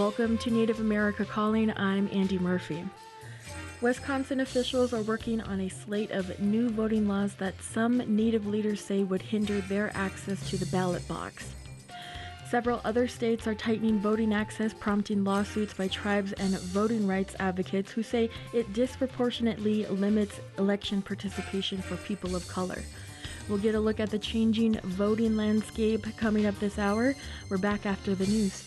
Welcome to Native America Calling. I'm Andy Murphy. Wisconsin officials are working on a slate of new voting laws that some Native leaders say would hinder their access to the ballot box. Several other states are tightening voting access, prompting lawsuits by tribes and voting rights advocates who say it disproportionately limits election participation for people of color. We'll get a look at the changing voting landscape coming up this hour. We're back after the news.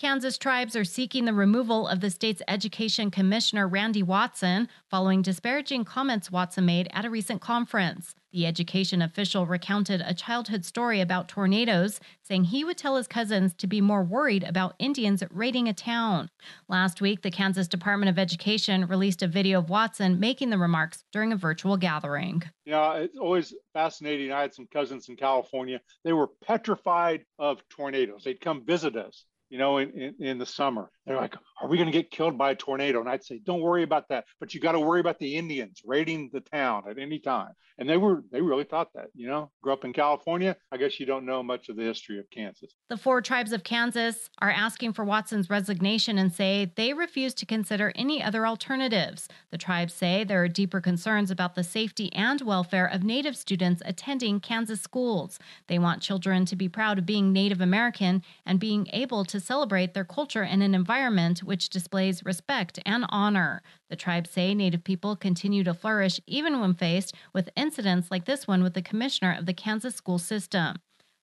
Kansas tribes are seeking the removal of the state's Education Commissioner Randy Watson following disparaging comments Watson made at a recent conference. The education official recounted a childhood story about tornadoes, saying he would tell his cousins to be more worried about Indians raiding a town. Last week, the Kansas Department of Education released a video of Watson making the remarks during a virtual gathering. Yeah, it's always fascinating. I had some cousins in California. They were petrified of tornadoes. They'd come visit us, you know, in the summer. They're like, are we going to get killed by a tornado? And I'd say, don't worry about that. But you got to worry about the Indians raiding the town at any time. And they really thought that, you know, grew up in California. I guess you don't know much of the history of Kansas. The four tribes of Kansas are asking for Watson's resignation and say they refuse to consider any other alternatives. The tribes say there are deeper concerns about the safety and welfare of Native students attending Kansas schools. They want children to be proud of being Native American and being able to celebrate their culture in an environment which displays respect and honor. The tribes say Native people continue to flourish even when faced with incidents like this one with the commissioner of the Kansas school system.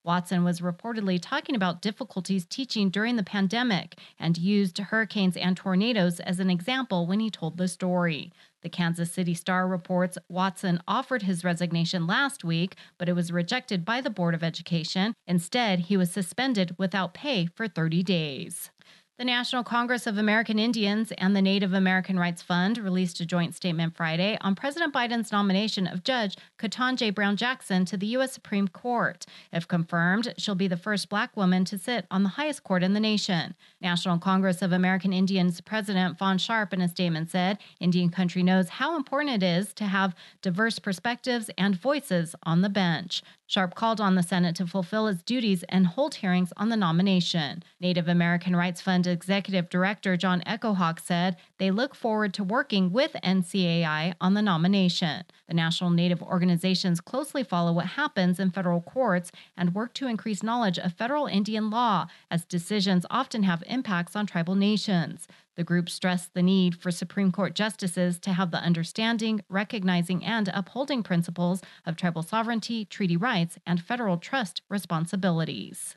Watson was reportedly talking about difficulties teaching during the pandemic and used hurricanes and tornadoes as an example when he told the story. The Kansas City Star reports Watson offered his resignation last week, but it was rejected by the Board of Education. Instead, he was suspended without pay for 30 days. The National Congress of American Indians and the Native American Rights Fund released a joint statement Friday on President Biden's nomination of Judge Ketanji Brown Jackson to the U.S. Supreme Court. If confirmed, she'll be the first Black woman to sit on the highest court in the nation. National Congress of American Indians President Fawn Sharp in a statement said, Indian country knows how important it is to have diverse perspectives and voices on the bench. Sharp called on the Senate to fulfill its duties and hold hearings on the nomination. Native American Rights Fund Executive Director John Echohawk said they look forward to working with NCAI on the nomination. The national Native organizations closely follow what happens in federal courts and work to increase knowledge of federal Indian law, as decisions often have impacts on tribal nations. The group stressed the need for Supreme Court justices to have the understanding, recognizing, and upholding principles of tribal sovereignty, treaty rights, and federal trust responsibilities.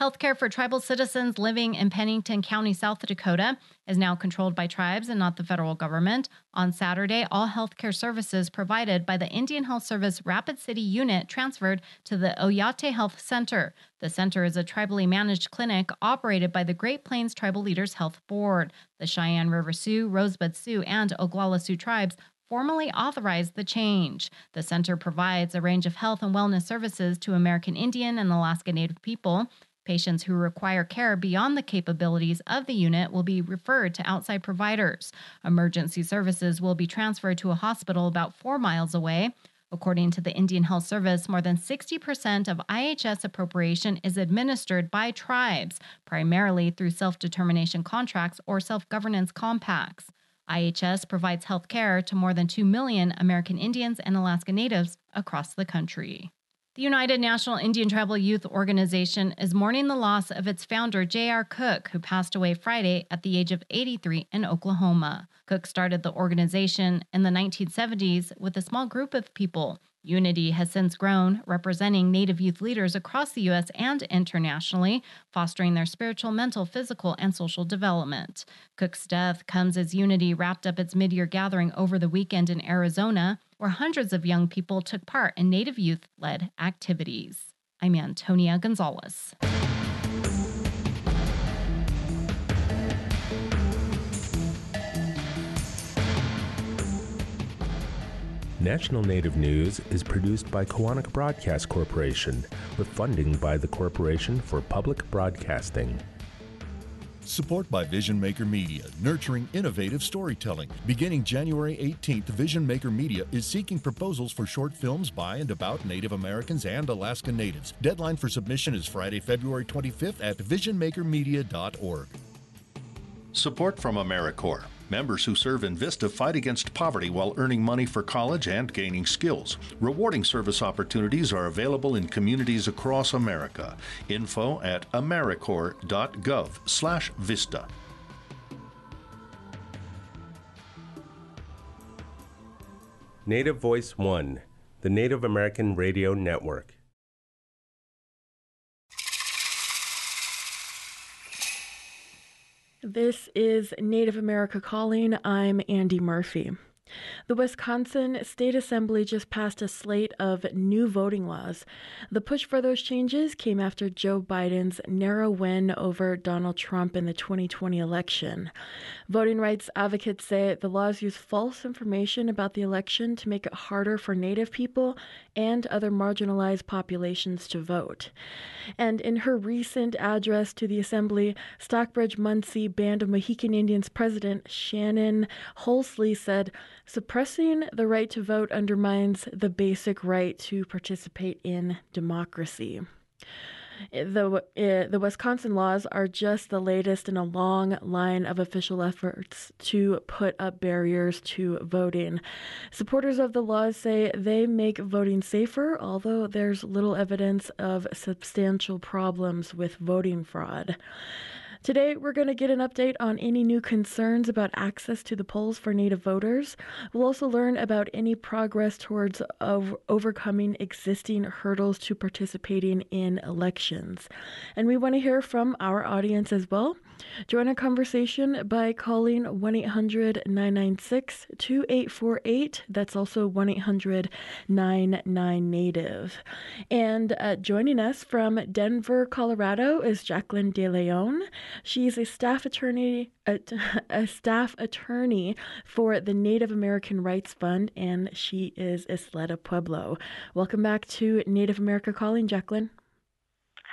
Healthcare for tribal citizens living in Pennington County, South Dakota, is now controlled by tribes and not the federal government. On Saturday, all healthcare services provided by the Indian Health Service Rapid City Unit transferred to the Oyate Health Center. The center is a tribally managed clinic operated by the Great Plains Tribal Leaders Health Board. The Cheyenne River Sioux, Rosebud Sioux, and Oglala Sioux tribes formally authorized the change. The center provides a range of health and wellness services to American Indian and Alaska Native people. Patients who require care beyond the capabilities of the unit will be referred to outside providers. Emergency services will be transferred to a hospital about 4 miles away. According to the Indian Health Service, more than 60% of IHS appropriation is administered by tribes, primarily through self-determination contracts or self-governance compacts. IHS provides health care to more than 2 million American Indians and Alaska Natives across the country. The United National Indian Tribal Youth Organization is mourning the loss of its founder, J.R. Cook, who passed away Friday at the age of 83 in Oklahoma. Cook started the organization in the 1970s with a small group of people. Unity has since grown, representing Native youth leaders across the U.S. and internationally, fostering their spiritual, mental, physical, and social development. Cook's death comes as Unity wrapped up its mid-year gathering over the weekend in Arizona, where hundreds of young people took part in Native youth-led activities. I'm Antonia Gonzalez. National Native News is produced by Quantic Broadcast Corporation, with funding by the Corporation for Public Broadcasting. Support by Vision Maker Media, nurturing innovative storytelling. Beginning January 18th, Vision Maker Media is seeking proposals for short films by and about Native Americans and Alaska Natives. Deadline for submission is Friday, February 25th at visionmakermedia.org. Support from AmeriCorps. Members who serve in VISTA fight against poverty while earning money for college and gaining skills. Rewarding service opportunities are available in communities across America. Info at AmeriCorps.gov/VISTA. Native Voice One, the Native American Radio Network. This is Native America Calling. I'm Andy Murphy. The Wisconsin State Assembly just passed a slate of new voting laws. The push for those changes came after Joe Biden's narrow win over Donald Trump in the 2020 election. Voting rights advocates say the laws use false information about the election to make it harder for Native people and other marginalized populations to vote. And in her recent address to the Assembly, Stockbridge-Munsee Band of Mohican Indians President Shannon Hulsley said, "Suppressing the right to vote undermines the basic right to participate in democracy." The Wisconsin laws are just the latest in a long line of official efforts to put up barriers to voting. Supporters of the laws say they make voting safer, although there's little evidence of substantial problems with voting fraud. Today, we're going to get an update on any new concerns about access to the polls for Native voters. We'll also learn about any progress towards overcoming existing hurdles to participating in elections. And we want to hear from our audience as well. Join our conversation by calling 1-800-996-2848. That's also 1-800-99-NATIVE. And joining us from Denver, Colorado is Jacqueline DeLeon. She's a staff attorney for the Native American Rights Fund, and she is Isleta Pueblo. Welcome back to Native America Calling, Jacqueline.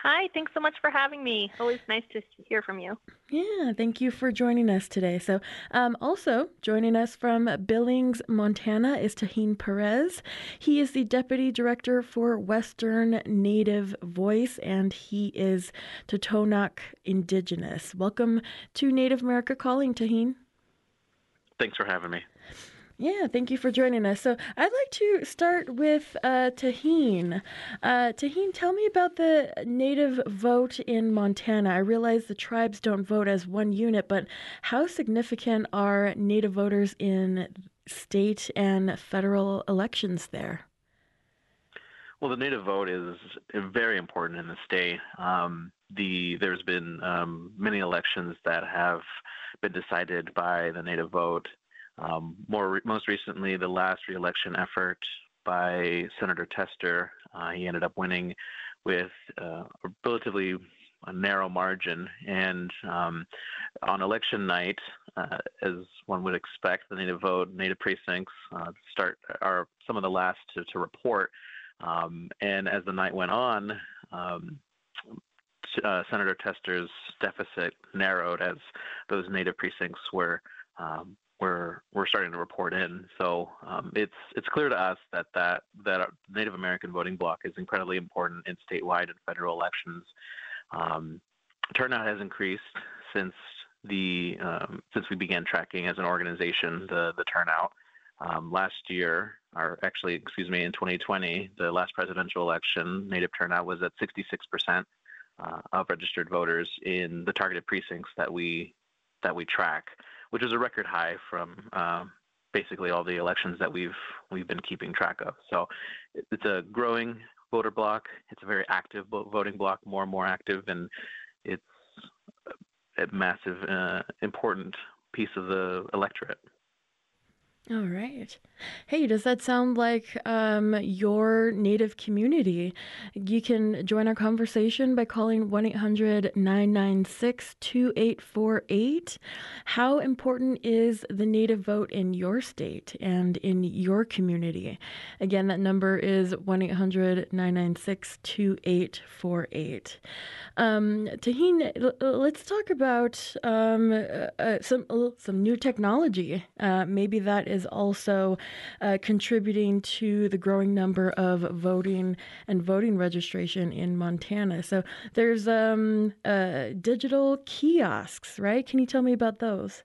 Hi, thanks so much for having me. Always nice to hear from you. Yeah, thank you for joining us today. So also joining us from Billings, Montana is Tahnee Perez. He is the Deputy Director for Western Native Voice, and he is Totonac Indigenous. Welcome to Native America Calling, Tahnee. Thanks for having me. Yeah, thank you for joining us. So I'd like to start with Tahnee. Tahnee, tell me about the Native vote in Montana. I realize the tribes don't vote as one unit, but how significant are Native voters in state and federal elections there? Well, the Native vote is very important in the state. There's been many elections that have been decided by the Native vote. Most recently, the last re-election effort by Senator Tester, he ended up winning with a relatively narrow margin. And on election night, as one would expect, the Native vote, Native precincts are some of the last to report. And as the night went on, Senator Tester's deficit narrowed as those Native precincts were starting to report in. So it's clear to us that our Native American voting bloc is incredibly important in statewide and federal elections. Turnout has increased since we began tracking as an organization the turnout. In 2020, the last presidential election, Native turnout was at 66% of registered voters in the targeted precincts that we track, which is a record high from basically all the elections that we've been keeping track of. So it's a growing voter bloc. It's a very active voting bloc, more and more active, and it's a massive, important piece of the electorate. All right. Hey, does that sound like your Native community? You can join our conversation by calling 1-800-996-2848. How important is the Native vote in your state and in your community? Again, that number is 1-800-996-2848. Tahnee, let's talk about some new technology. Maybe that is also contributing to the growing number of voting and voting registration in Montana. So there's digital kiosks, right? Can you tell me about those?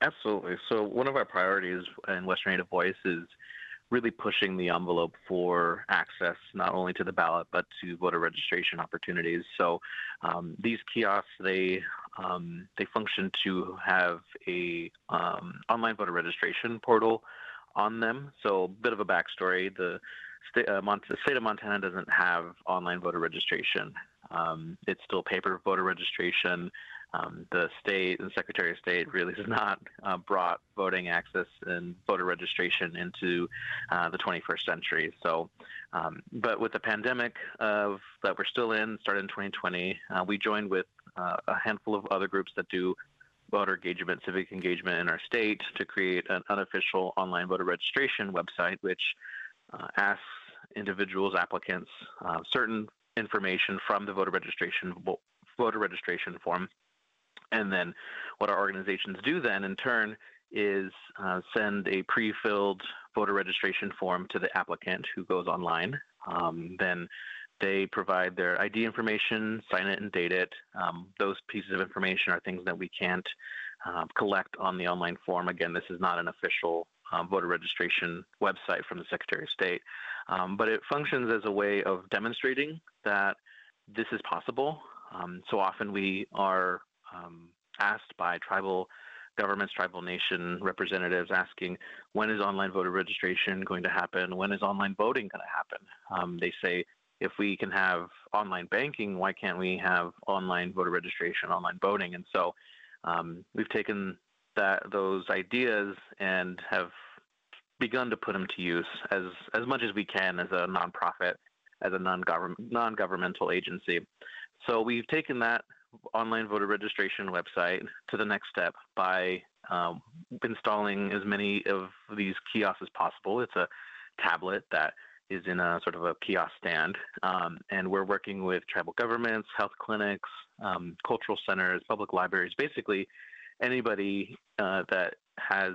Absolutely. So one of our priorities in Western Native Voice is really pushing the envelope for access not only to the ballot but to voter registration opportunities. So these kiosks, they function to have a online voter registration portal on them. So a bit of a backstory: the state of Montana doesn't have online voter registration. It's still paper voter registration. The state and Secretary of State really has not brought voting access and voter registration into the 21st century. So, but with the pandemic that we're still in, started in 2020, we joined with a handful of other groups that do voter engagement, civic engagement in our state to create an unofficial online voter registration website, which asks individuals, applicants, certain information from the voter registration form. And then what our organizations do then in turn is send a pre-filled voter registration form to the applicant who goes online. Then they provide their ID information, sign it and date it. Those pieces of information are things that we can't collect on the online form. Again, this is not an official voter registration website from the Secretary of State, but it functions as a way of demonstrating that this is possible. So often we are asked by tribal governments, tribal nation representatives asking, when is online voter registration going to happen? When is online voting going to happen? They say, if we can have online banking, why can't we have online voter registration, online voting? And so we've taken those ideas and have begun to put them to use as much as we can as a nonprofit, as a non-governmental agency. So we've taken that online voter registration website to the next step by installing as many of these kiosks as possible. It's a tablet that is in a sort of a kiosk stand, and we're working with tribal governments, health clinics, cultural centers, public libraries, basically anybody that has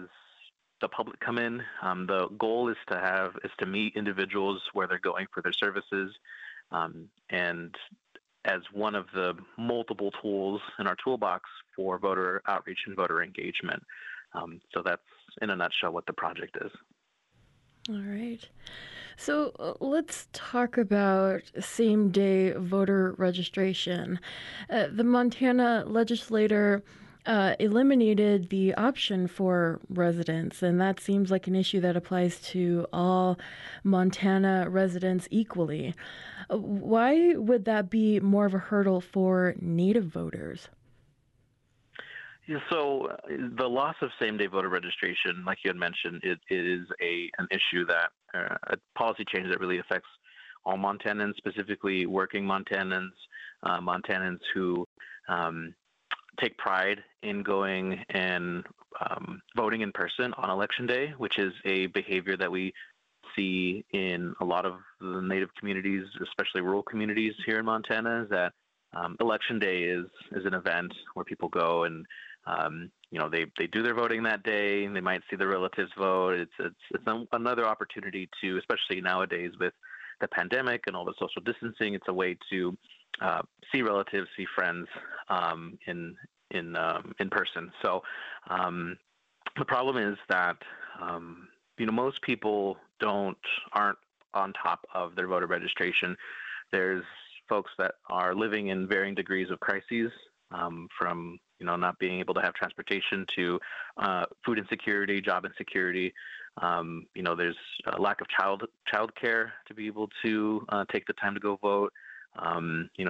the public come in. The goal is to meet individuals where they're going for their services, and as one of the multiple tools in our toolbox for voter outreach and voter engagement. So that's, in a nutshell, what the project is. All right. So let's talk about same-day voter registration. The Montana legislator eliminated the option for residents, and that seems like an issue that applies to all Montana residents equally. Why would that be more of a hurdle for Native voters? Yeah, so the loss of same-day voter registration, like you had mentioned, it is an issue that a policy change that really affects all Montanans, specifically working Montanans, Montanans who take pride in going and voting in person on Election Day, which is a behavior that we see in a lot of the Native communities, especially rural communities here in Montana, is that Election Day is an event where people go and they do their voting that day, and they might see their relatives vote. It's another opportunity to, especially nowadays with the pandemic and all the social distancing, it's a way to see relatives, see friends in person. So the problem is that most people aren't on top of their voter registration. There's folks that are living in varying degrees of crises, from not being able to have transportation to food insecurity, job insecurity. There's a lack of childcare to be able to take the time to go vote.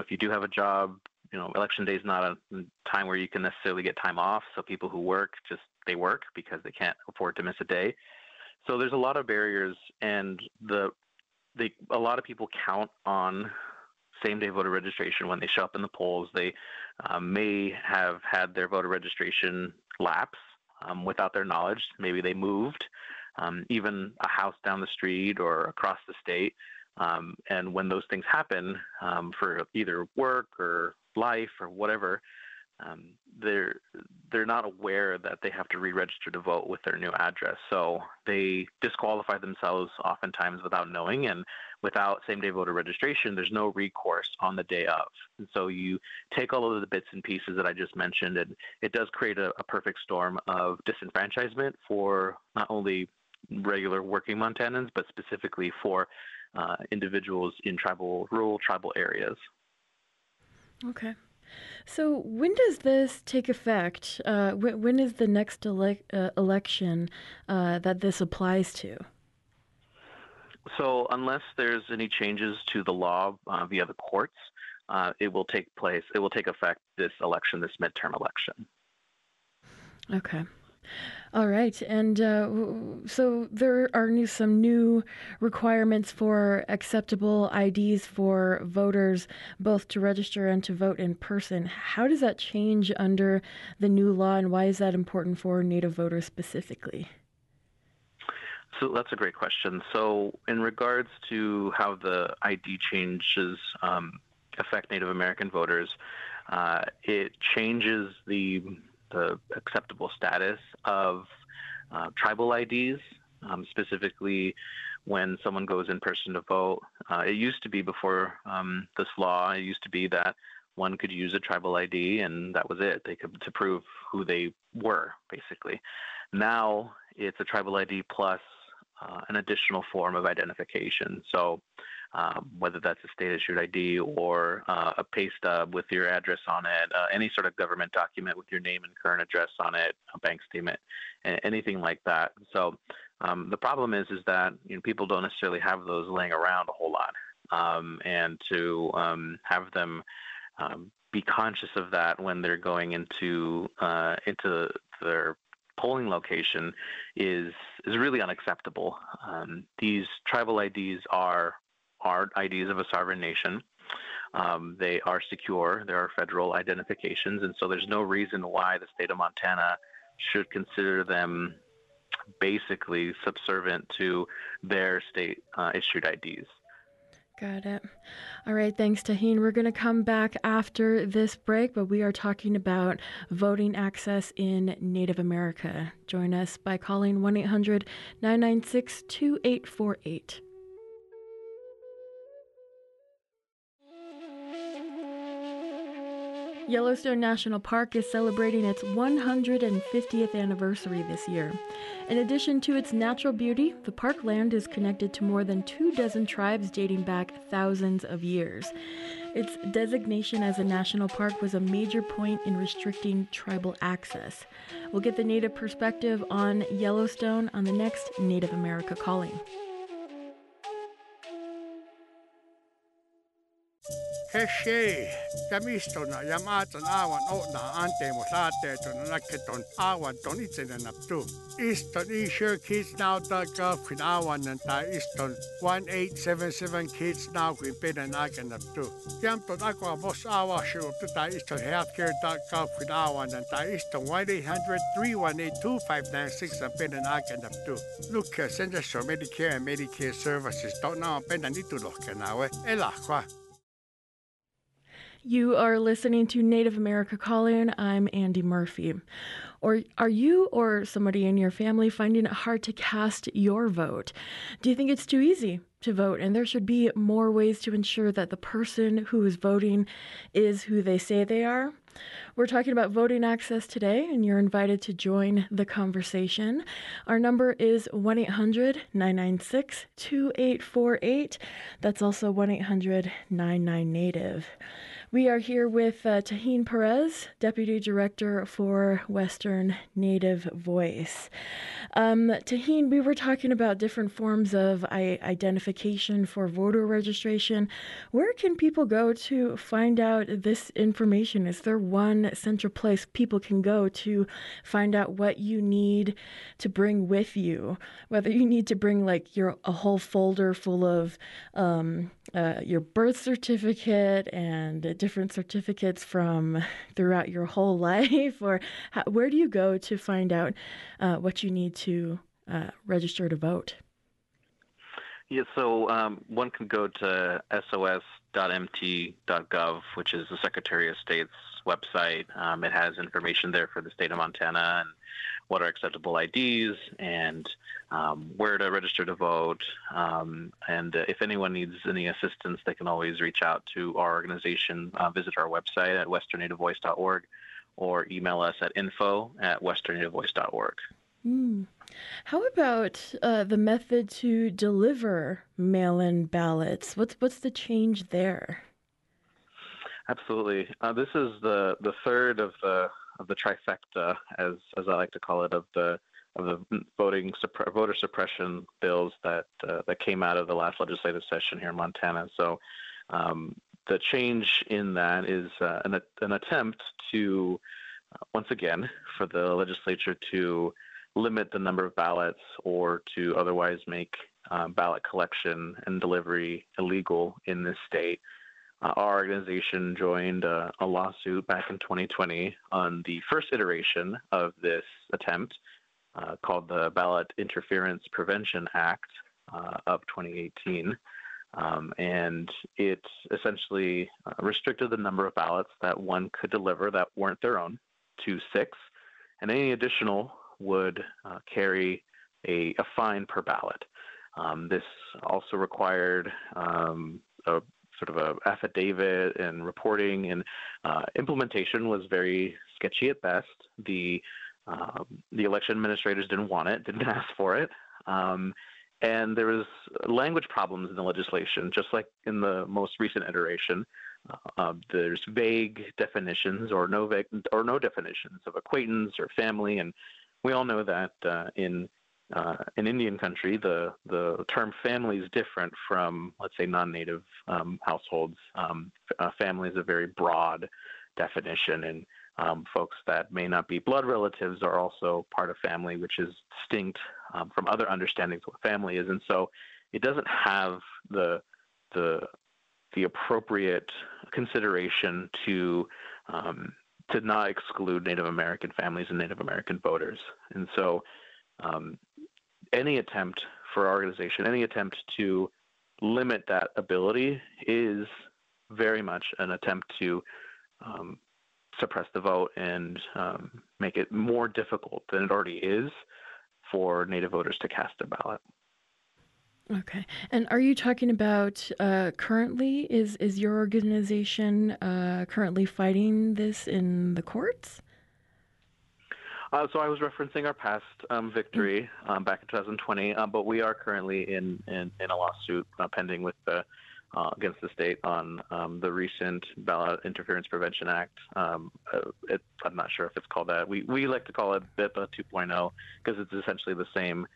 If you do have a job, election day is not a time where you can necessarily get time off. So people who work, they work because they can't afford to miss a day. So there's a lot of barriers, and a lot of people count on same-day voter registration when they show up in the polls. They may have had their voter registration lapse without their knowledge. Maybe they moved, even a house down the street or across the state. And when those things happen, for either work or life or whatever, they're not aware that they have to re-register to vote with their new address. So they disqualify themselves oftentimes without knowing, and without same-day voter registration, there's no recourse on the day of. And so you take all of the bits and pieces that I just mentioned, and it does create a perfect storm of disenfranchisement for not only regular working Montanans, but specifically for individuals in rural tribal areas. Okay. So when does this take effect? When is the next election that this applies to? So unless there's any changes to the law via the courts, it will take effect this election, this midterm election. Okay. All right. And so there are some new requirements for acceptable IDs for voters, both to register and to vote in person. How does that change under the new law, and why is that important for Native voters specifically? So that's a great question. So in regards to how the ID changes affect Native American voters, it changes the acceptable status of tribal IDs, specifically when someone goes in person to vote. It used to be before this law, it used to be that one could use a tribal ID and that was it. They could to prove who they were, basically. Now it's a tribal ID plus an additional form of identification. So whether that's a state-issued ID or a pay stub with your address on it, any sort of government document with your name and current address on it, a bank statement, anything like that. So the problem is that people don't necessarily have those laying around a whole lot, and to have them be conscious of that when they're going into their polling location is really unacceptable. These tribal IDs are IDs of a sovereign nation. They are secure. There are federal identifications, and so there's no reason why the state of Montana should consider them basically subservient to their state-issued IDs. Got it. All right. Thanks, Tahnee. We're going to come back after this break, but we are talking about voting access in Native America. Join us by calling 1-800-996-2848. Yellowstone National Park is celebrating its 150th anniversary this year. In addition to its natural beauty, the park land is connected to more than 24 tribes dating back thousands of years. Its designation as a national park was a major point in restricting tribal access. We'll get the Native perspective on Yellowstone on the next Native America Calling. Heshe, Kamiston, Yamat and Awan, Otna, Ante, Mosate, Tonakiton, Awan, Tonitin and Abdu. Easton, Esher kids now dug off Kinawan and Ta Easton, 1877 kids now we've been an Agan Abdu. Yampton Aqua Boss Awa, she will put Ta Easton healthcare dug off Kinawan and Ta Easton, 1-800-318-2596 and been an Agan Abdu. Look, Centers for Medicare and Medicare Services don't now been a little look an hour, Elaqua. You are listening to Native America Calling. I'm Andy Murphy. Or are you or somebody in your family finding it hard to cast your vote? Do you think it's too easy to vote and there should be more ways to ensure that the person who is voting is who they say they are? We're talking about voting access today, and you're invited to join the conversation. Our number is 1-800-996-2848. That's also 1-800-99-NATIVE. We are here with Tahnee Perez, Deputy Director for Western Native Voice. Tahnee, we were talking about different forms of identification for voter registration. Where can people go to find out this information? Is there one central place people can go to find out what you need to bring with you? Whether you need to bring like a whole folder full of your birth certificate and different certificates from throughout your whole life, or where do you go to find out what you need to register to vote? Yeah, so one can go to sos.mt.gov, which is the Secretary of State's website. It has information there for the state of Montana and what are acceptable IDs and where to register to vote. And if anyone needs any assistance, they can always reach out to our organization. Visit our website at westernnativevoice.org or email us at info@westernnativevoice.org. Mm. How about the method to deliver mail-in ballots? What's the change there? Absolutely. This is the third of the trifecta, as I like to call it, of the voter suppression bills that came out of the last legislative session here in Montana. So the change in that is an attempt to, once again, for the legislature to limit the number of ballots or to otherwise make ballot collection and delivery illegal in this state. Our organization joined a lawsuit back in 2020 on the first iteration of this attempt called the Ballot Interference Prevention Act of 2018. And it essentially restricted the number of ballots that one could deliver that weren't their own to 6, and any additional would carry a fine per ballot. This also required a sort of a affidavit and reporting, and implementation was very sketchy at best. The election administrators didn't want it, didn't ask for it. And there was language problems in the legislation, just like in the most recent iteration. There's vague definitions or no definitions of acquaintance or family, and we all know that in Indian country, the term family is different from, let's say, non-native households. Family is a very broad definition, and folks that may not be blood relatives are also part of family, which is distinct from other understandings of what family is. And so it doesn't have the appropriate consideration to not exclude Native American families and Native American voters. And so any attempt for our organization, any attempt to limit that ability is very much an attempt to suppress the vote and make it more difficult than it already is for Native voters to cast a ballot. Okay. And are you talking about currently? Is your organization currently fighting this in the courts? So I was referencing our past victory back in 2020, but we are currently in a lawsuit pending with against the state on the recent Ballot Interference Prevention Act. I'm not sure if it's called that. We like to call it BIPA 2.0 because it's essentially the same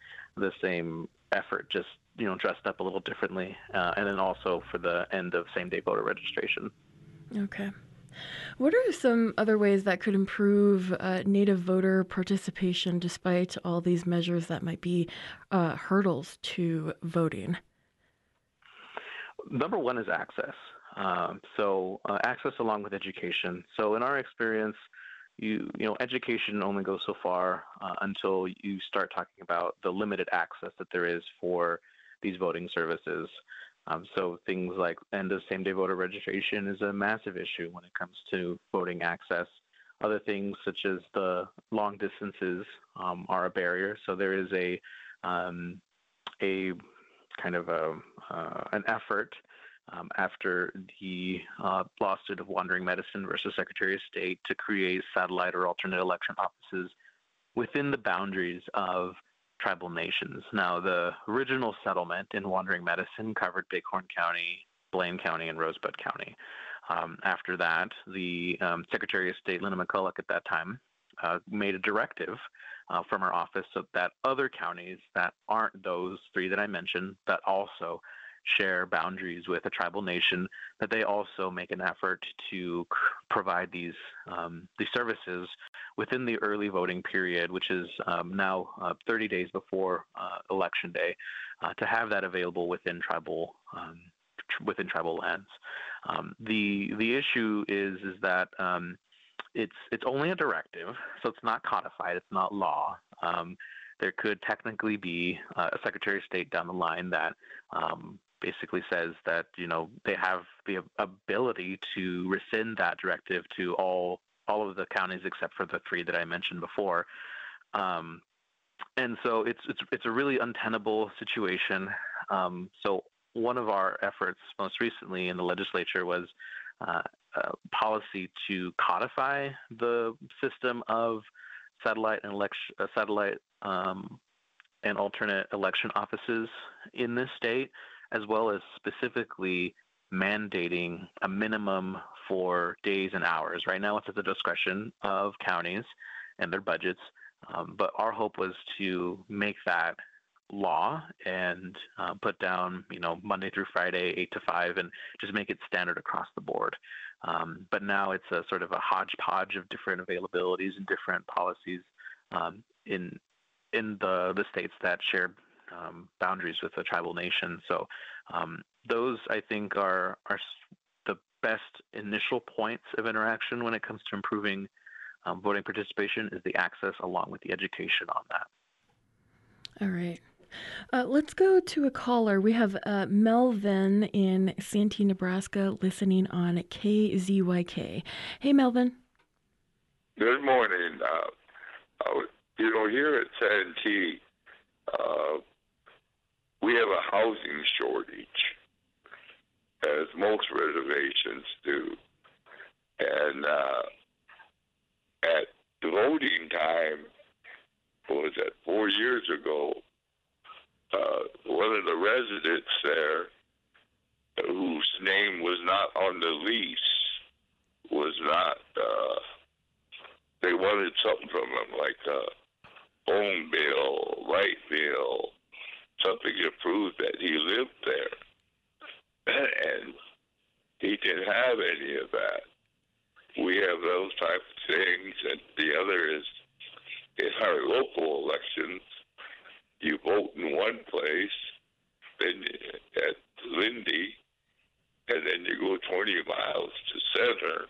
effort, just dressed up a little differently, and then also for the end of same-day voter registration. Okay. What are some other ways that could improve Native voter participation despite all these measures that might be hurdles to voting? Number one is access. So access along with education. So in our experience, you know, education only goes so far until you start talking about the limited access that there is for these voting services. So things like end of same-day voter registration is a massive issue when it comes to voting access. Other things such as the long distances are a barrier. So there is a kind of an effort after the lawsuit of Wandering Medicine versus Secretary of State to create satellite or alternate election offices within the boundaries of tribal nations. Now, the original settlement in Wandering Medicine covered Bighorn County, Blaine County, and Rosebud County. After that, the Secretary of State, Linda McCulloch, at that time, made a directive from her office so that other counties that aren't those three that I mentioned, that also share boundaries with a tribal nation, that they also make an effort to provide these services within the early voting period, which is now 30 days before election day, to have that available within tribal lands. The issue is that it's only a directive, so it's not codified, it's not law. There could technically be a Secretary of State down the line that basically says that, you know, they have the ability to rescind that directive to all of the counties except for the three that I mentioned before. And so it's a really untenable situation. So one of our efforts most recently in the legislature was policy to codify the system of satellite and alternate election offices in this state, as well as specifically mandating a minimum for days and hours. Right now it's at the discretion of counties and their budgets, but our hope was to make that law and put down, you know, Monday through Friday, 8 to 5, and just make it standard across the board. But now it's a sort of a hodgepodge of different availabilities and different policies in the states that share boundaries with the tribal nation. So those, I think, are the best initial points of interaction when it comes to improving voting participation, is the access along with the education on that. All right. Let's go to a caller. We have Melvin in Santee, Nebraska, listening on KZYK. Hey, Melvin. Good morning. You know, here at Santee, we have a housing shortage, as most reservations do. And at the voting time, what was that, 4 years ago, one of the residents there, whose name was not on the lease, they wanted something from him, like phone bill, light bill, something to prove that he lived there. And he didn't have any of that. We have those type of things, and the other is in our local elections, you vote in one place, then at Lindy, and then you go 20 miles to center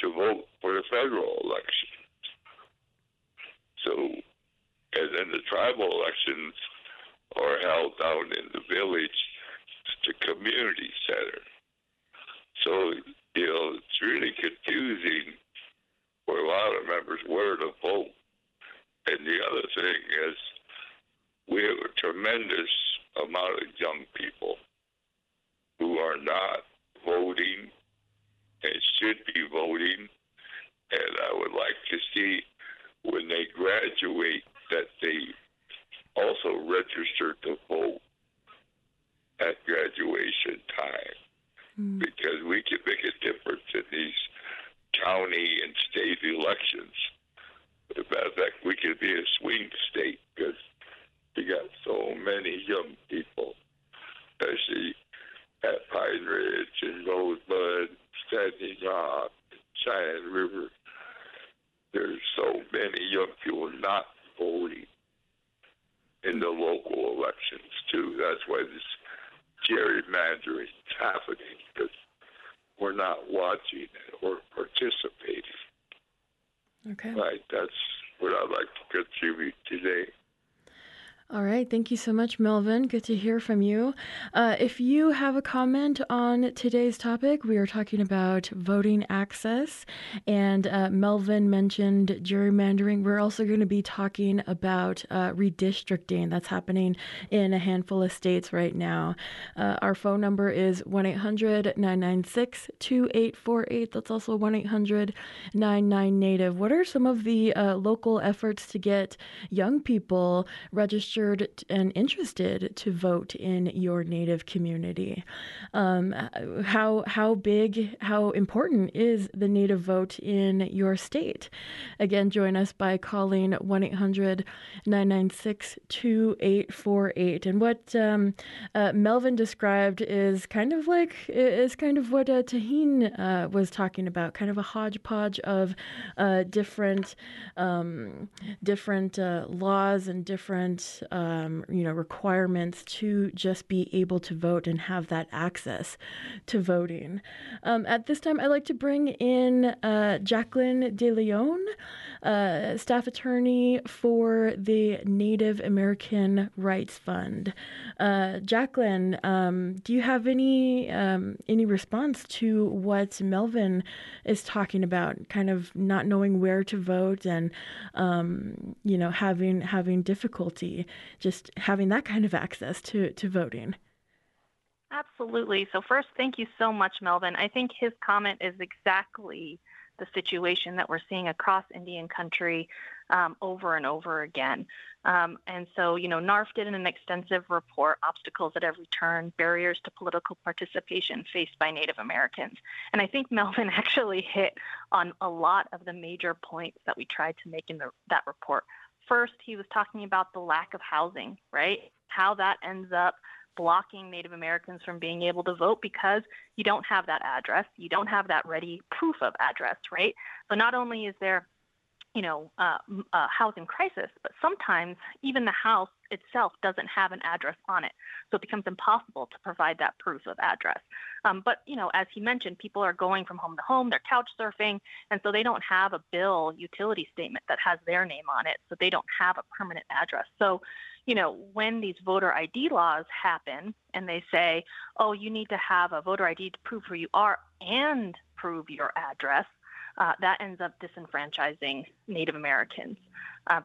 to vote for the federal election. So, and then the tribal elections are held down in the village to community center. So, you know, it's really confusing for a lot of members where to vote. And the other thing is, we have a tremendous amount of young people who are not voting and should be voting, and I would like to see when they graduate that they also register to vote at graduation time, because we can make a difference in these county and state elections. As a matter of fact, we could be a swing state because we got so many young people, especially at Pine Ridge and Rosebud, Standing Rock, Cheyenne River. There's so many young people not voting in the local elections, too. That's why this gerrymandering is happening, because we're not watching it or participating. Okay. Right, that's what I'd like to contribute today. All right. Thank you so much, Melvin. Good to hear from you. If you have a comment on today's topic, we are talking about voting access, and Melvin mentioned gerrymandering. We're also going to be talking about redistricting that's happening in a handful of states right now. Our phone number is 1-800-996-2848. That's also 1-800-99-NATIVE. What are some of the local efforts to get young people registered and interested to vote in your Native community? How big, how important is the Native vote in your state? Again, join us by calling 1-800-996-2848. And what Melvin described is kind of what Tahnee was talking about, kind of a hodgepodge of different laws and different requirements to just be able to vote and have that access to voting. At this time, I'd like to bring in Jacqueline DeLeon, staff attorney for the Native American Rights Fund. Jacqueline, do you have any response to what Melvin is talking about? Kind of not knowing where to vote and having difficulty just having that kind of access to voting. Absolutely. So first, thank you so much, Melvin. I think his comment is exactly the situation that we're seeing across Indian country over and over again. And so, NARF did an extensive report, Obstacles at Every Turn, Barriers to Political Participation Faced by Native Americans. And I think Melvin actually hit on a lot of the major points that we tried to make in that report. First, he was talking about the lack of housing, right? How that ends up blocking Native Americans from being able to vote because you don't have that address. You don't have that ready proof of address, right? So not only is there, a housing crisis, but sometimes even the house itself doesn't have an address on it. So it becomes impossible to provide that proof of address. But as he mentioned, people are going from home to home, they're couch surfing, and so they don't have a bill utility statement that has their name on it, so they don't have a permanent address. So, when these voter ID laws happen and they say, oh, you need to have a voter ID to prove who you are and prove your address, that ends up disenfranchising Native Americans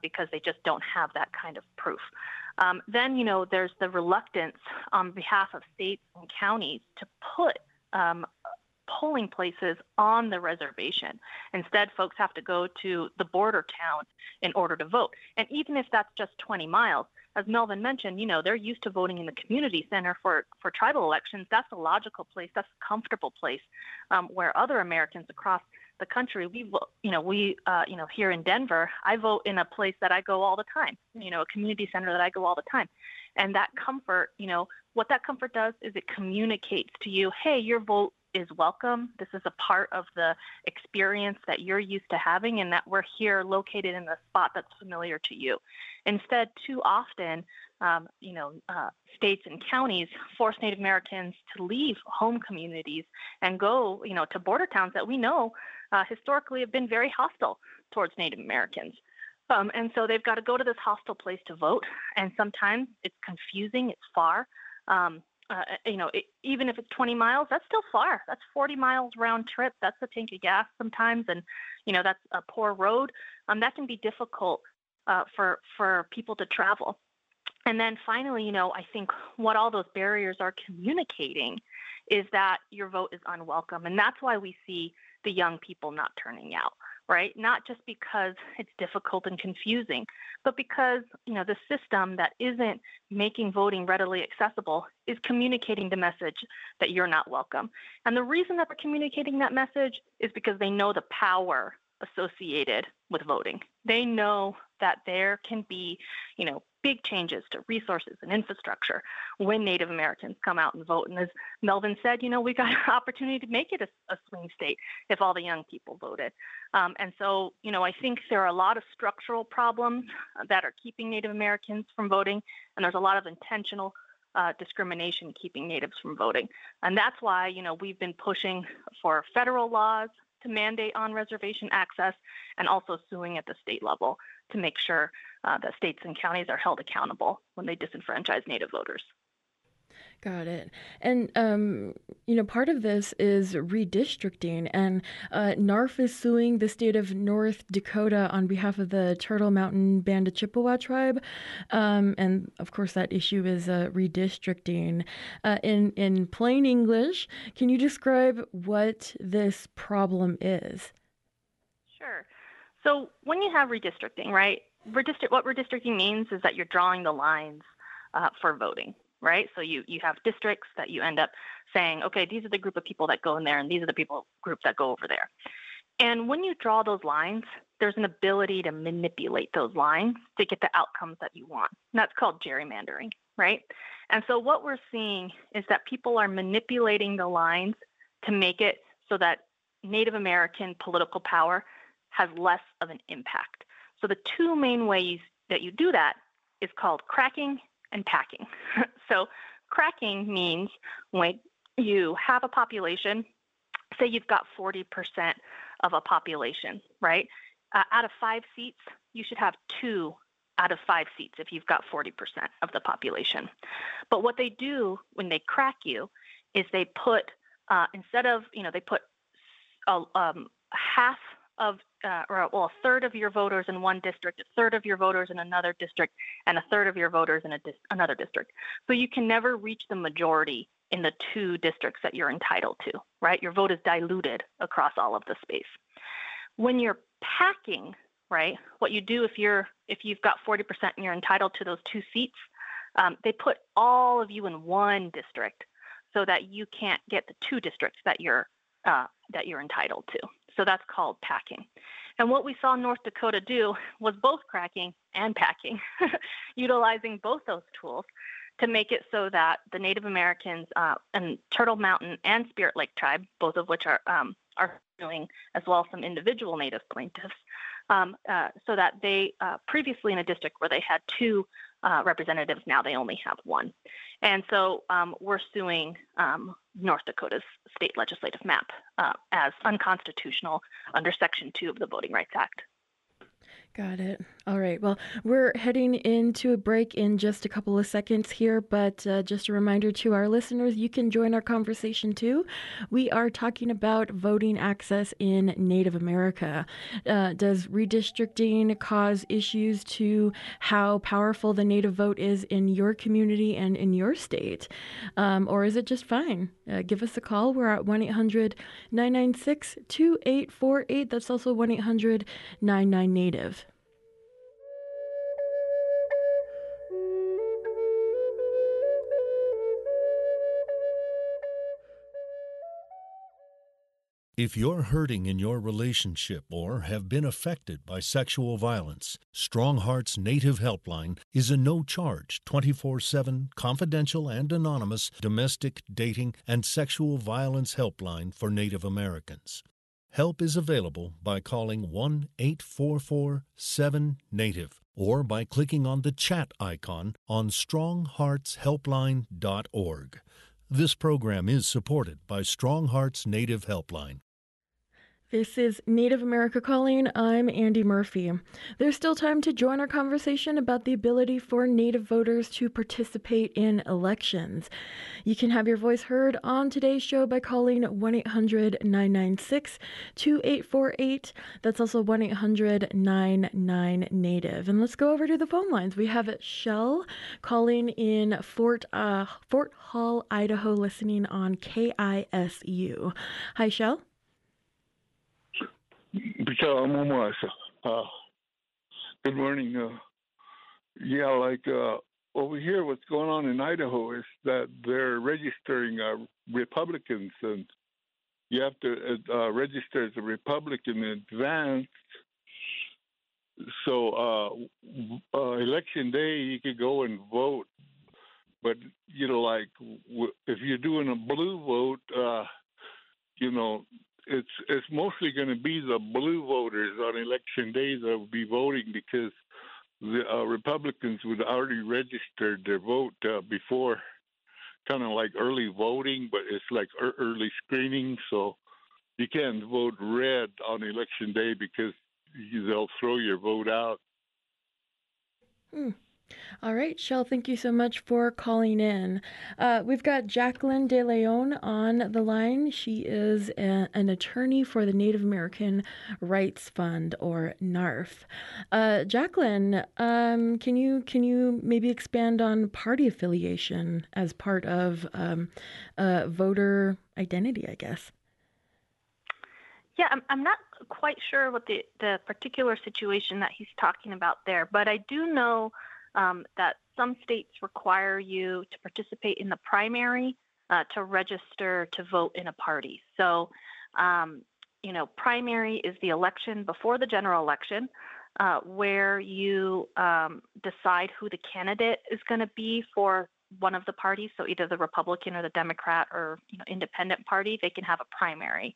because they just don't have that kind of proof. Then there's the reluctance on behalf of states and counties to put polling places on the reservation. Instead, folks have to go to the border town in order to vote. And even if that's just 20 miles, as Melvin mentioned, they're used to voting in the community center for tribal elections. That's a logical place. That's a comfortable place where other Americans across the country, we here in Denver, I vote in a place that I go all the time, a community center that I go all the time. And that comfort, what that comfort does is it communicates to you, hey, your vote is welcome. This is a part of the experience that you're used to having and that we're here located in a spot that's familiar to you. Instead, too often, states and counties force Native Americans to leave home communities and go, to border towns that we know historically have been very hostile towards Native Americans. And so they've got to go to this hostile place to vote. And sometimes it's confusing, it's far. Even if it's 20 miles, that's still far. That's 40 miles round trip. That's a tank of gas sometimes. And, that's a poor road. That can be difficult for people to travel. And then finally, I think what all those barriers are communicating is that your vote is unwelcome. And that's why we see the young people not turning out, right? Not just because it's difficult and confusing, but because, the system that isn't making voting readily accessible is communicating the message that you're not welcome. And the reason that they're communicating that message is because they know the power associated with voting. They know that there can be, big changes to resources and infrastructure when Native Americans come out and vote. And as Melvin said, we got an opportunity to make it a swing state if all the young people voted. And so I think there are a lot of structural problems that are keeping Native Americans from voting, and there's a lot of intentional discrimination keeping Natives from voting. And that's why, we've been pushing for federal laws to mandate on-reservation access, and also suing at the state level to make sure that states and counties are held accountable when they disenfranchise Native voters. Got it. And, part of this is redistricting, and NARF is suing the state of North Dakota on behalf of the Turtle Mountain Band of Chippewa tribe. And of course, that issue is redistricting. In plain English, can you describe what this problem is? Sure. So when you have redistricting, right, what redistricting means is that you're drawing the lines for voting. Right? So you have districts that you end up saying, okay, these are the group of people that go in there and these are the group that go over there. And when you draw those lines, there's an ability to manipulate those lines to get the outcomes that you want. And that's called gerrymandering, right? And so what we're seeing is that people are manipulating the lines to make it so that Native American political power has less of an impact. So the two main ways that you do that is called cracking and packing. So cracking means when you have a population, say you've got 40% of a population, right? Out of 5 seats, you should have 2 out of 5 seats if you've got 40% of the population. But what they do when they crack you is they put, half of, a third of your voters in one district, a third of your voters in another district, and a third of your voters in another district. So you can never reach the majority in the 2 districts that you're entitled to, right? Your vote is diluted across all of the space. When you're packing, right, what you do if you've got 40% and you're entitled to those 2 seats, they put all of you in one district so that you can't get the 2 districts that you're entitled to. So that's called packing. And what we saw North Dakota do was both cracking and packing, utilizing both those tools to make it so that the Native Americans and Turtle Mountain and Spirit Lake Tribe, both of which are doing as well some individual Native plaintiffs, so that they previously in a district where they had 2 representatives, now they only have 1. And so we're suing North Dakota's state legislative map as unconstitutional under Section 2 of the Voting Rights Act. Got it. All right. Well, we're heading into a break in just a couple of seconds here, but just a reminder to our listeners, you can join our conversation too. We are talking about voting access in Native America. Does redistricting cause issues to how powerful the Native vote is in your community and in your state? Or is it just fine? Give us a call. We're at 1-800-996-2848. That's also 1-800-99-NATIVE. If you're hurting in your relationship or have been affected by sexual violence, Strong Heart's Native Helpline is a no-charge, 24/7, confidential and anonymous domestic, dating, and sexual violence helpline for Native Americans. Help is available by calling 1-844-7-NATIVE or by clicking on the chat icon on strongheartshelpline.org. This program is supported by Strong Hearts Native Helpline. This is Native America Calling. I'm Andy Murphy. There's still time to join our conversation about the ability for Native voters to participate in elections. You can have your voice heard on today's show by calling 1-800-996-2848. That's also 1-800-99-NATIVE. And let's go over to the phone lines. We have Shell calling in Fort Hall, Idaho, listening on KISU. Hi, Shell. Good morning. Over here, what's going on in Idaho is that they're registering Republicans, and you have to register as a Republican in advance. So election day, you could go and vote. But, if you're doing a blue vote, It's mostly going to be the blue voters on election day that will be voting, because the Republicans would already registered their vote before, kind of like early voting, but it's like early screening. So you can't vote red on election day because they'll throw your vote out. All right, Shel, thank you so much for calling in. We've got Jacqueline DeLeon on the line. She is an attorney for the Native American Rights Fund, or NARF. Jacqueline, can you maybe expand on party affiliation as part of voter identity, I guess? Yeah, I'm not quite sure what the particular situation that he's talking about there, but I do know that some states require you to participate in the primary to register to vote in a party. So, primary is the election before the general election where you decide who the candidate is going to be for one of the parties. So either the Republican or the Democrat or independent party, they can have a primary.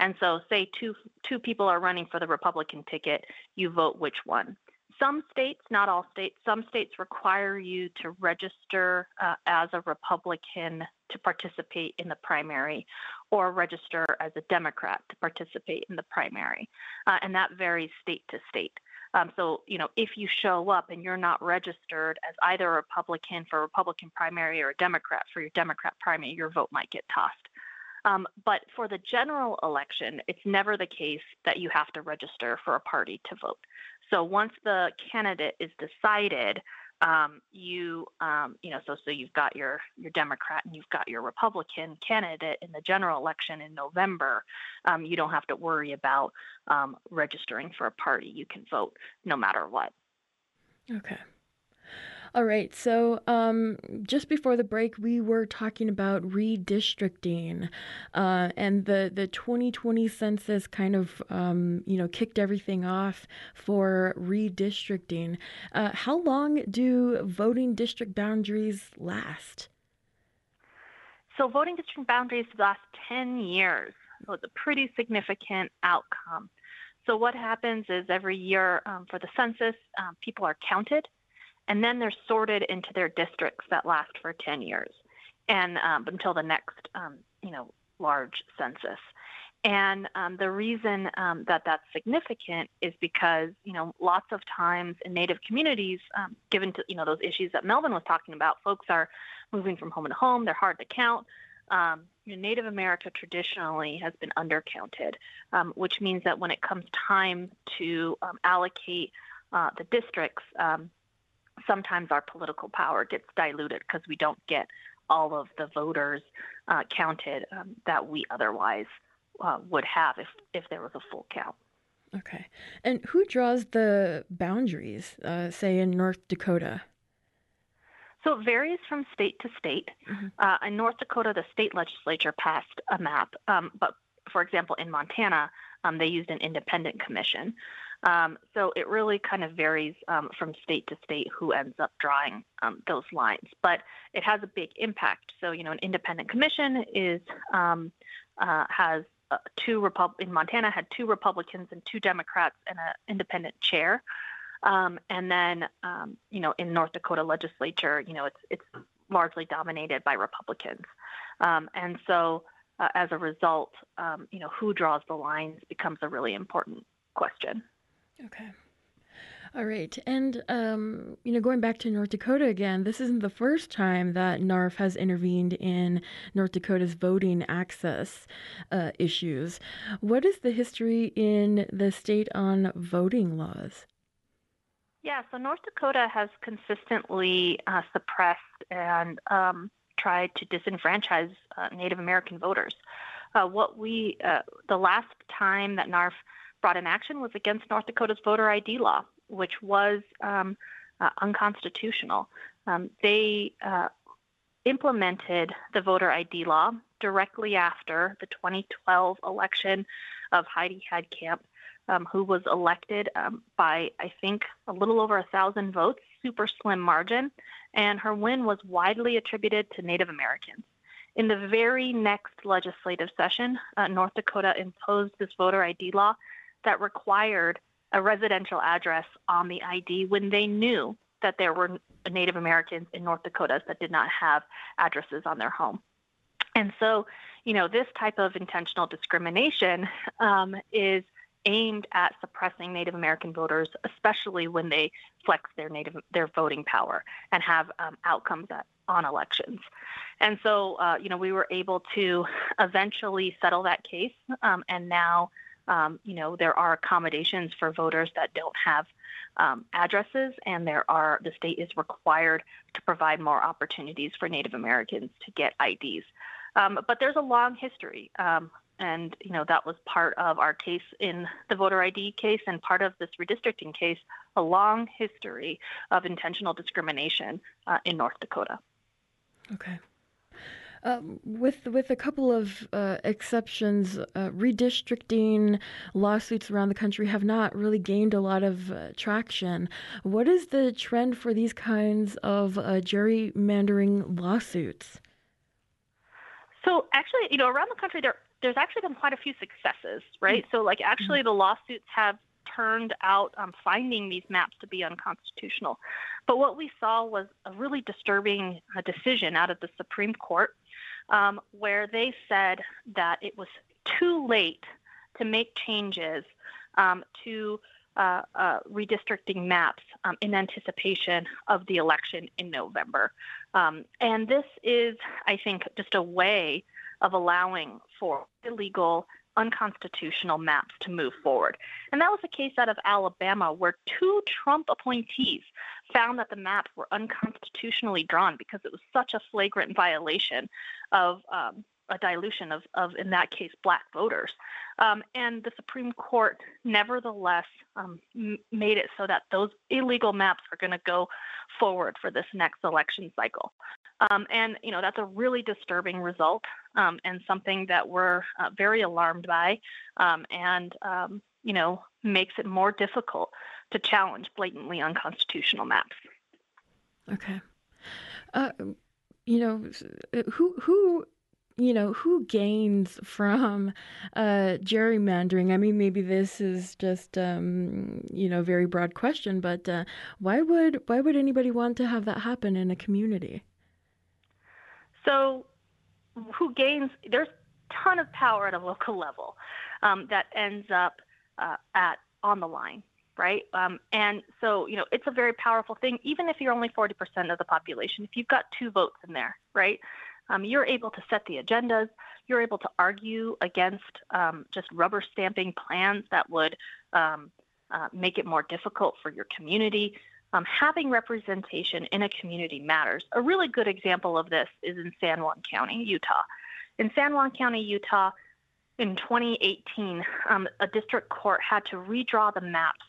And so say two people are running for the Republican ticket, you vote which one. Some states, not all states, some states require you to register as a Republican to participate in the primary or register as a Democrat to participate in the primary. And that varies state to state. So, if you show up and you're not registered as either a Republican for a Republican primary or a Democrat for your Democrat primary, your vote might get tossed. But for the general election, it's never the case that you have to register for a party to vote. So once the candidate is decided, so you've got your Democrat and you've got your Republican candidate in the general election in November, you don't have to worry about registering for a party. You can vote no matter what. Okay. All right, so just before the break, we were talking about redistricting, and the 2020 census kind of kicked everything off for redistricting. How long do voting district boundaries last? So voting district boundaries last 10 years, so it's a pretty significant outcome. So what happens is every year for the census, people are counted. And then they're sorted into their districts that last for 10 years and until the next, large census. And the reason that that's significant is because, lots of times in Native communities, given to, those issues that Melvin was talking about, folks are moving from home to home. They're hard to count. Native America traditionally has been undercounted, which means that when it comes time to allocate the districts, sometimes our political power gets diluted because we don't get all of the voters counted that we otherwise would have if there was a full count. Okay. And who draws the boundaries, say in North Dakota? So it varies from state to state. Mm-hmm. In North Dakota, the state legislature passed a map. But for example, in Montana, they used an independent commission. So it really kind of varies from state to state who ends up drawing those lines, but it has a big impact. So, an independent commission is in Montana had two Republicans and two Democrats and an independent chair. And then in North Dakota legislature, it's largely dominated by Republicans. And so as a result, who draws the lines becomes a really important question. Okay. All right. And, going back to North Dakota again, this isn't the first time that NARF has intervened in North Dakota's voting access issues. What is the history in the state on voting laws? Yeah, so North Dakota has consistently suppressed and tried to disenfranchise Native American voters. The last time that NARF brought in action was against North Dakota's voter ID law, which was unconstitutional. They implemented the voter ID law directly after the 2012 election of Heidi Heitkamp, who was elected by, I think, a little over 1,000 votes, super slim margin, and her win was widely attributed to Native Americans. In the very next legislative session, North Dakota imposed this voter ID law that required a residential address on the ID when they knew that there were Native Americans in North Dakota that did not have addresses on their home. And so this type of intentional discrimination is aimed at suppressing Native American voters, especially when they flex their voting power and have outcomes on elections. And so, we were able to eventually settle that case. And now, there are accommodations for voters that don't have addresses, and the state is required to provide more opportunities for Native Americans to get IDs. But there's a long history. And, that was part of our case in the voter ID case and part of this redistricting case, a long history of intentional discrimination in North Dakota. Okay. With a couple of exceptions, redistricting lawsuits around the country have not really gained a lot of traction. What is the trend for these kinds of gerrymandering lawsuits? So actually, around the country, there's actually been quite a few successes, right? So the lawsuits have turned out finding these maps to be unconstitutional. But what we saw was a really disturbing decision out of the Supreme Court where they said that it was too late to make changes to redistricting maps in anticipation of the election in November. And this is, I think, just a way of allowing for illegal, unconstitutional maps to move forward. And that was a case out of Alabama where two Trump appointees found that the maps were unconstitutionally drawn because it was such a flagrant violation of a dilution of, in that case, Black voters. And the Supreme Court nevertheless made it so that those illegal maps are going to go forward for this next election cycle. And, that's a really disturbing result and something that we're very alarmed by makes it more difficult to challenge blatantly unconstitutional maps. Okay. Who gains from gerrymandering? I mean, maybe this is just, a very broad question, but why would anybody want to have that happen in a community? So who gains? There's a ton of power at a local level that ends up on the line, right? And so, it's a very powerful thing, even if you're only 40% of the population. If you've got two votes in there, right, you're able to set the agendas. You're able to argue against just rubber stamping plans that would make it more difficult for your community. Having representation in a community matters. A really good example of this is in San Juan County, Utah. In San Juan County, Utah, in 2018, a district court had to redraw the maps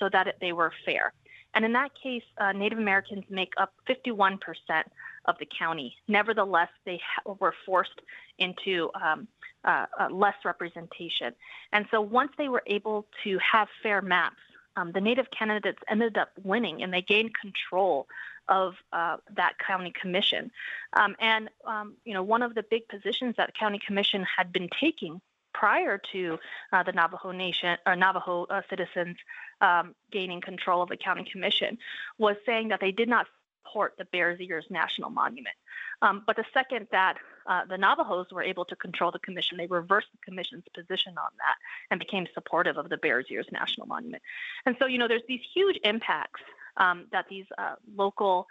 so that they were fair. And in that case, Native Americans make up 51% of the county. Nevertheless, they were forced into less representation. And so once they were able to have fair maps, the Native candidates ended up winning, and they gained control of that county commission. One of the big positions that county commission had been taking prior to the Navajo Nation or Navajo citizens gaining control of the county commission was saying that they did not support the Bears Ears National Monument. But the second that the Navajos were able to control the commission, they reversed the commission's position on that and became supportive of the Bears Ears National Monument. And so, there's these huge impacts that these local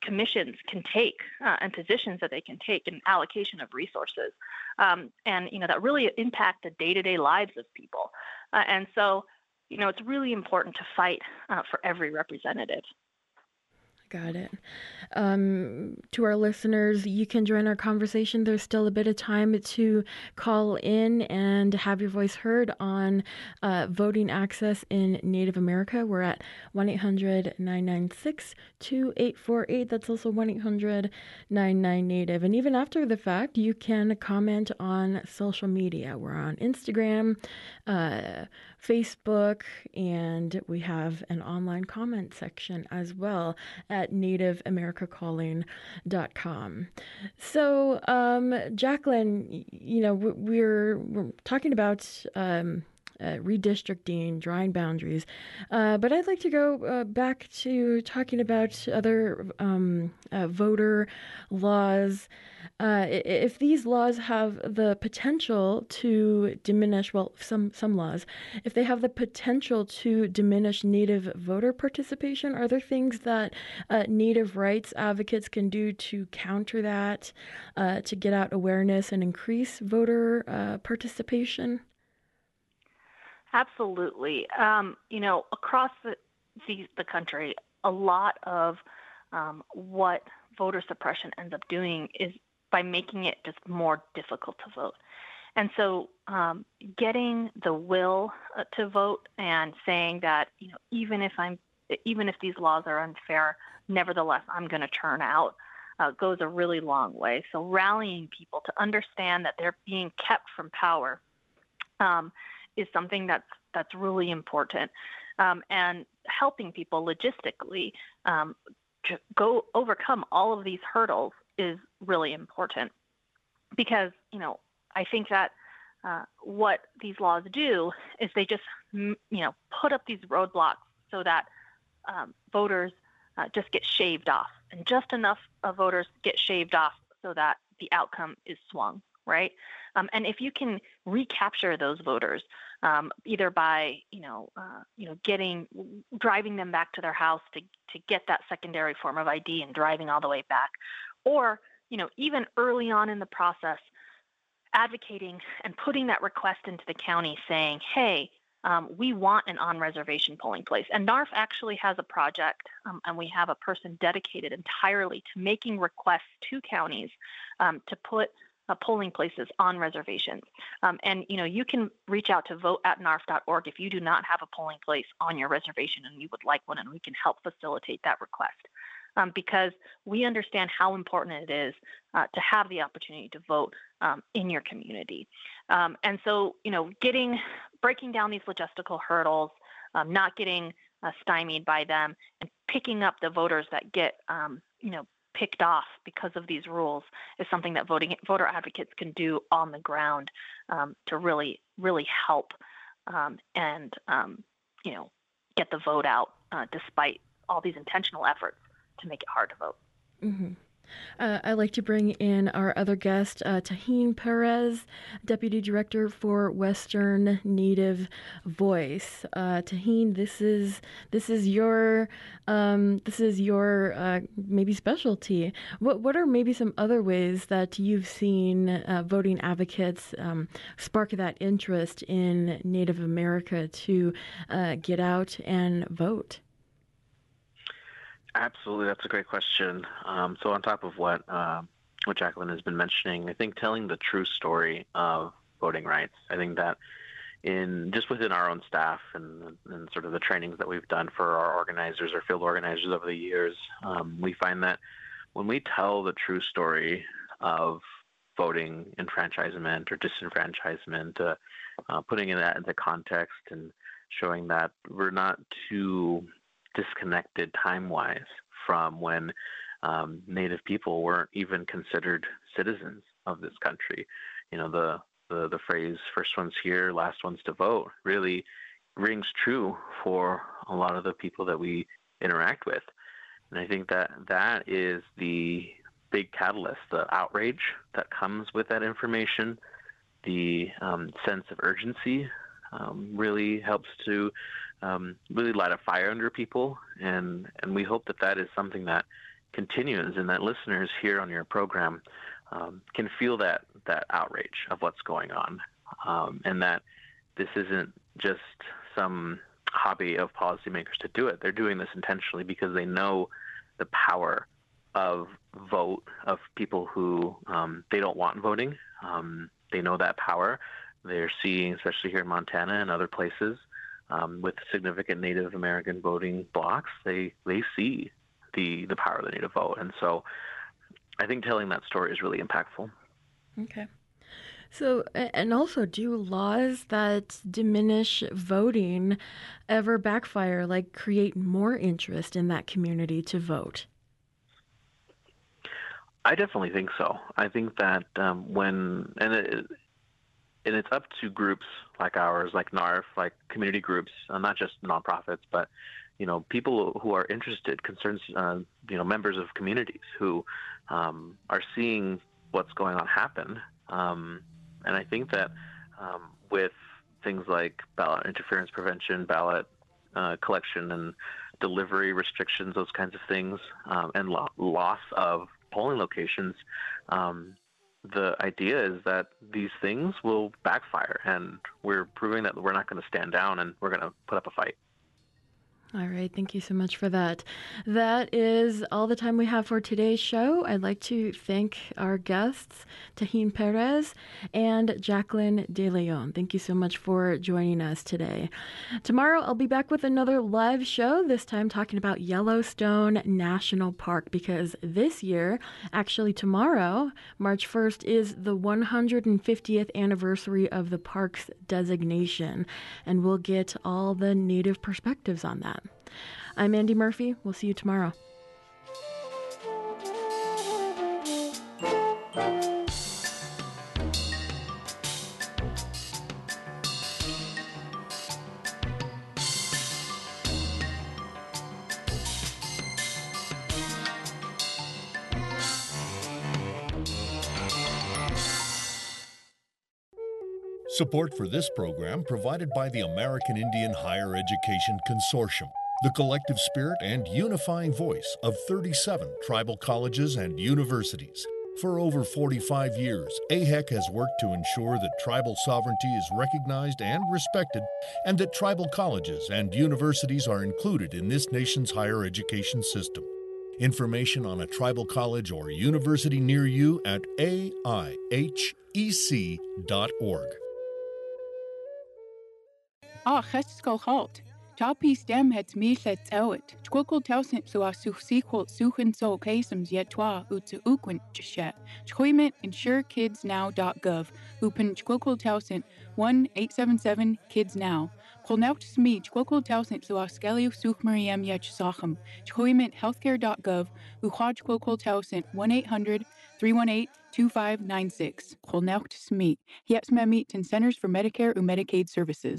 commissions can take and positions that they can take and allocation of resources. That really impact the day-to-day lives of people. And so, it's really important to fight for every representative. Got it. To our listeners, you can join our conversation. There's still a bit of time to call in and have your voice heard on voting access in Native America. We're at 1-800-996-2848. That's also 1-800-99-NATIVE. And even after the fact, you can comment on social media. We're on Instagram, Facebook, and we have an online comment section as well at nativeamericacalling.com. So, Jacqueline, we're talking about redistricting, drawing boundaries. But I'd like to go back to talking about other voter laws. If these laws have the potential to diminish, well, some laws, if they have the potential to diminish Native voter participation, are there things that Native rights advocates can do to counter that, to get out awareness and increase voter participation? Absolutely. Across the country, a lot of what voter suppression ends up doing is by making it just more difficult to vote. And so getting the will to vote and saying that, even if these laws are unfair, nevertheless, I'm going to turn out, goes a really long way. So rallying people to understand that they're being kept from power is something that's really important. And helping people logistically to go overcome all of these hurdles is really important. Because, I think that what these laws do is they just, put up these roadblocks so that voters just get shaved off, and just enough of voters get shaved off so that the outcome is swung, right? And if you can recapture those voters, either by, driving them back to their house to get that secondary form of ID and driving all the way back, or, even early on in the process, advocating and putting that request into the county saying, hey, we want an on-reservation polling place. And NARF actually has a project, and we have a person dedicated entirely to making requests to counties to put polling places on reservations. And you can reach out to vote@narf.org if you do not have a polling place on your reservation and you would like one, and we can help facilitate that request. Because we understand how important it is to have the opportunity to vote in your community. And so, breaking down these logistical hurdles, not getting stymied by them, and picking up the voters that get, picked off because of these rules is something that voter advocates can do on the ground to really, really help and get the vote out despite all these intentional efforts to make it hard to vote. Mm-hmm. I'd like to bring in our other guest, Tahnee Perez, Deputy Director for Western Native Voice. Tahnee, this is your maybe specialty. What are maybe some other ways that you've seen voting advocates spark that interest in Native America to get out and vote? Absolutely. That's a great question. So on top of what Jacqueline has been mentioning, I think telling the true story of voting rights, I think that within our own staff and sort of the trainings that we've done for our organizers or field organizers over the years, we find that when we tell the true story of voting enfranchisement or disenfranchisement, putting that into context and showing that we're not too disconnected time-wise from when Native people weren't even considered citizens of this country. The phrase "first ones here, last ones to vote" really rings true for a lot of the people that we interact with. And I think that is the big catalyst, the outrage that comes with that information, the sense of urgency really helps to really light a fire under people, and we hope that is something that continues, and that listeners here on your program can feel that outrage of what's going on, and that this isn't just some hobby of policymakers to do it. They're doing this intentionally because they know the power of vote, of people who they don't want voting. They know that power. They're seeing, especially here in Montana and other places, with significant Native American voting blocks, they see the power of the Native vote. And so I think telling that story is really impactful. Okay. So, and also, do laws that diminish voting ever backfire, like create more interest in that community to vote? I definitely think so. I think that it's up to groups like ours, like NARF, like community groups, not just nonprofits, but, you know, people who are interested, concerns, you know, members of communities who are seeing what's going on happen. And I think that with things like ballot interference prevention, ballot collection and delivery restrictions, those kinds of things, and loss of polling locations, the idea is that these things will backfire, and we're proving that we're not going to stand down and we're going to put up a fight. All right. Thank you so much for that. That is all the time we have for today's show. I'd like to thank our guests, Tahnee Perez and Jacqueline DeLeon. Thank you so much for joining us today. Tomorrow, I'll be back with another live show, this time talking about Yellowstone National Park, because this year, actually tomorrow, March 1st, is the 150th anniversary of the park's designation, and we'll get all the Native perspectives on that. I'm Andy Murphy. We'll see you tomorrow. Support for this program provided by the American Indian Higher Education Consortium, the collective spirit and unifying voice of 37 tribal colleges and universities. For over 45 years, AHEC has worked to ensure that tribal sovereignty is recognized and respected, and that tribal colleges and universities are included in this nation's higher education system. Information on a tribal college or university near you at aihec.org. Ah, Chesko Halt. Taupi stem het me let's out. Squiggle telsent so our sequel suchen so casums yet twa utsu uquint chet. Choyment insurekidsnow.gov. Upen squiggle telsent 1-877-KIDS-NOW. Colnout Smeed, Squiggle telsent so our skelly such Mariam yet sachem. Choyment healthcare.gov. Uhaj squiggle telsent 1-800-318-2596. Colnout Smeed. Yes, ma meet in Centers for Medicare and Medicaid Services.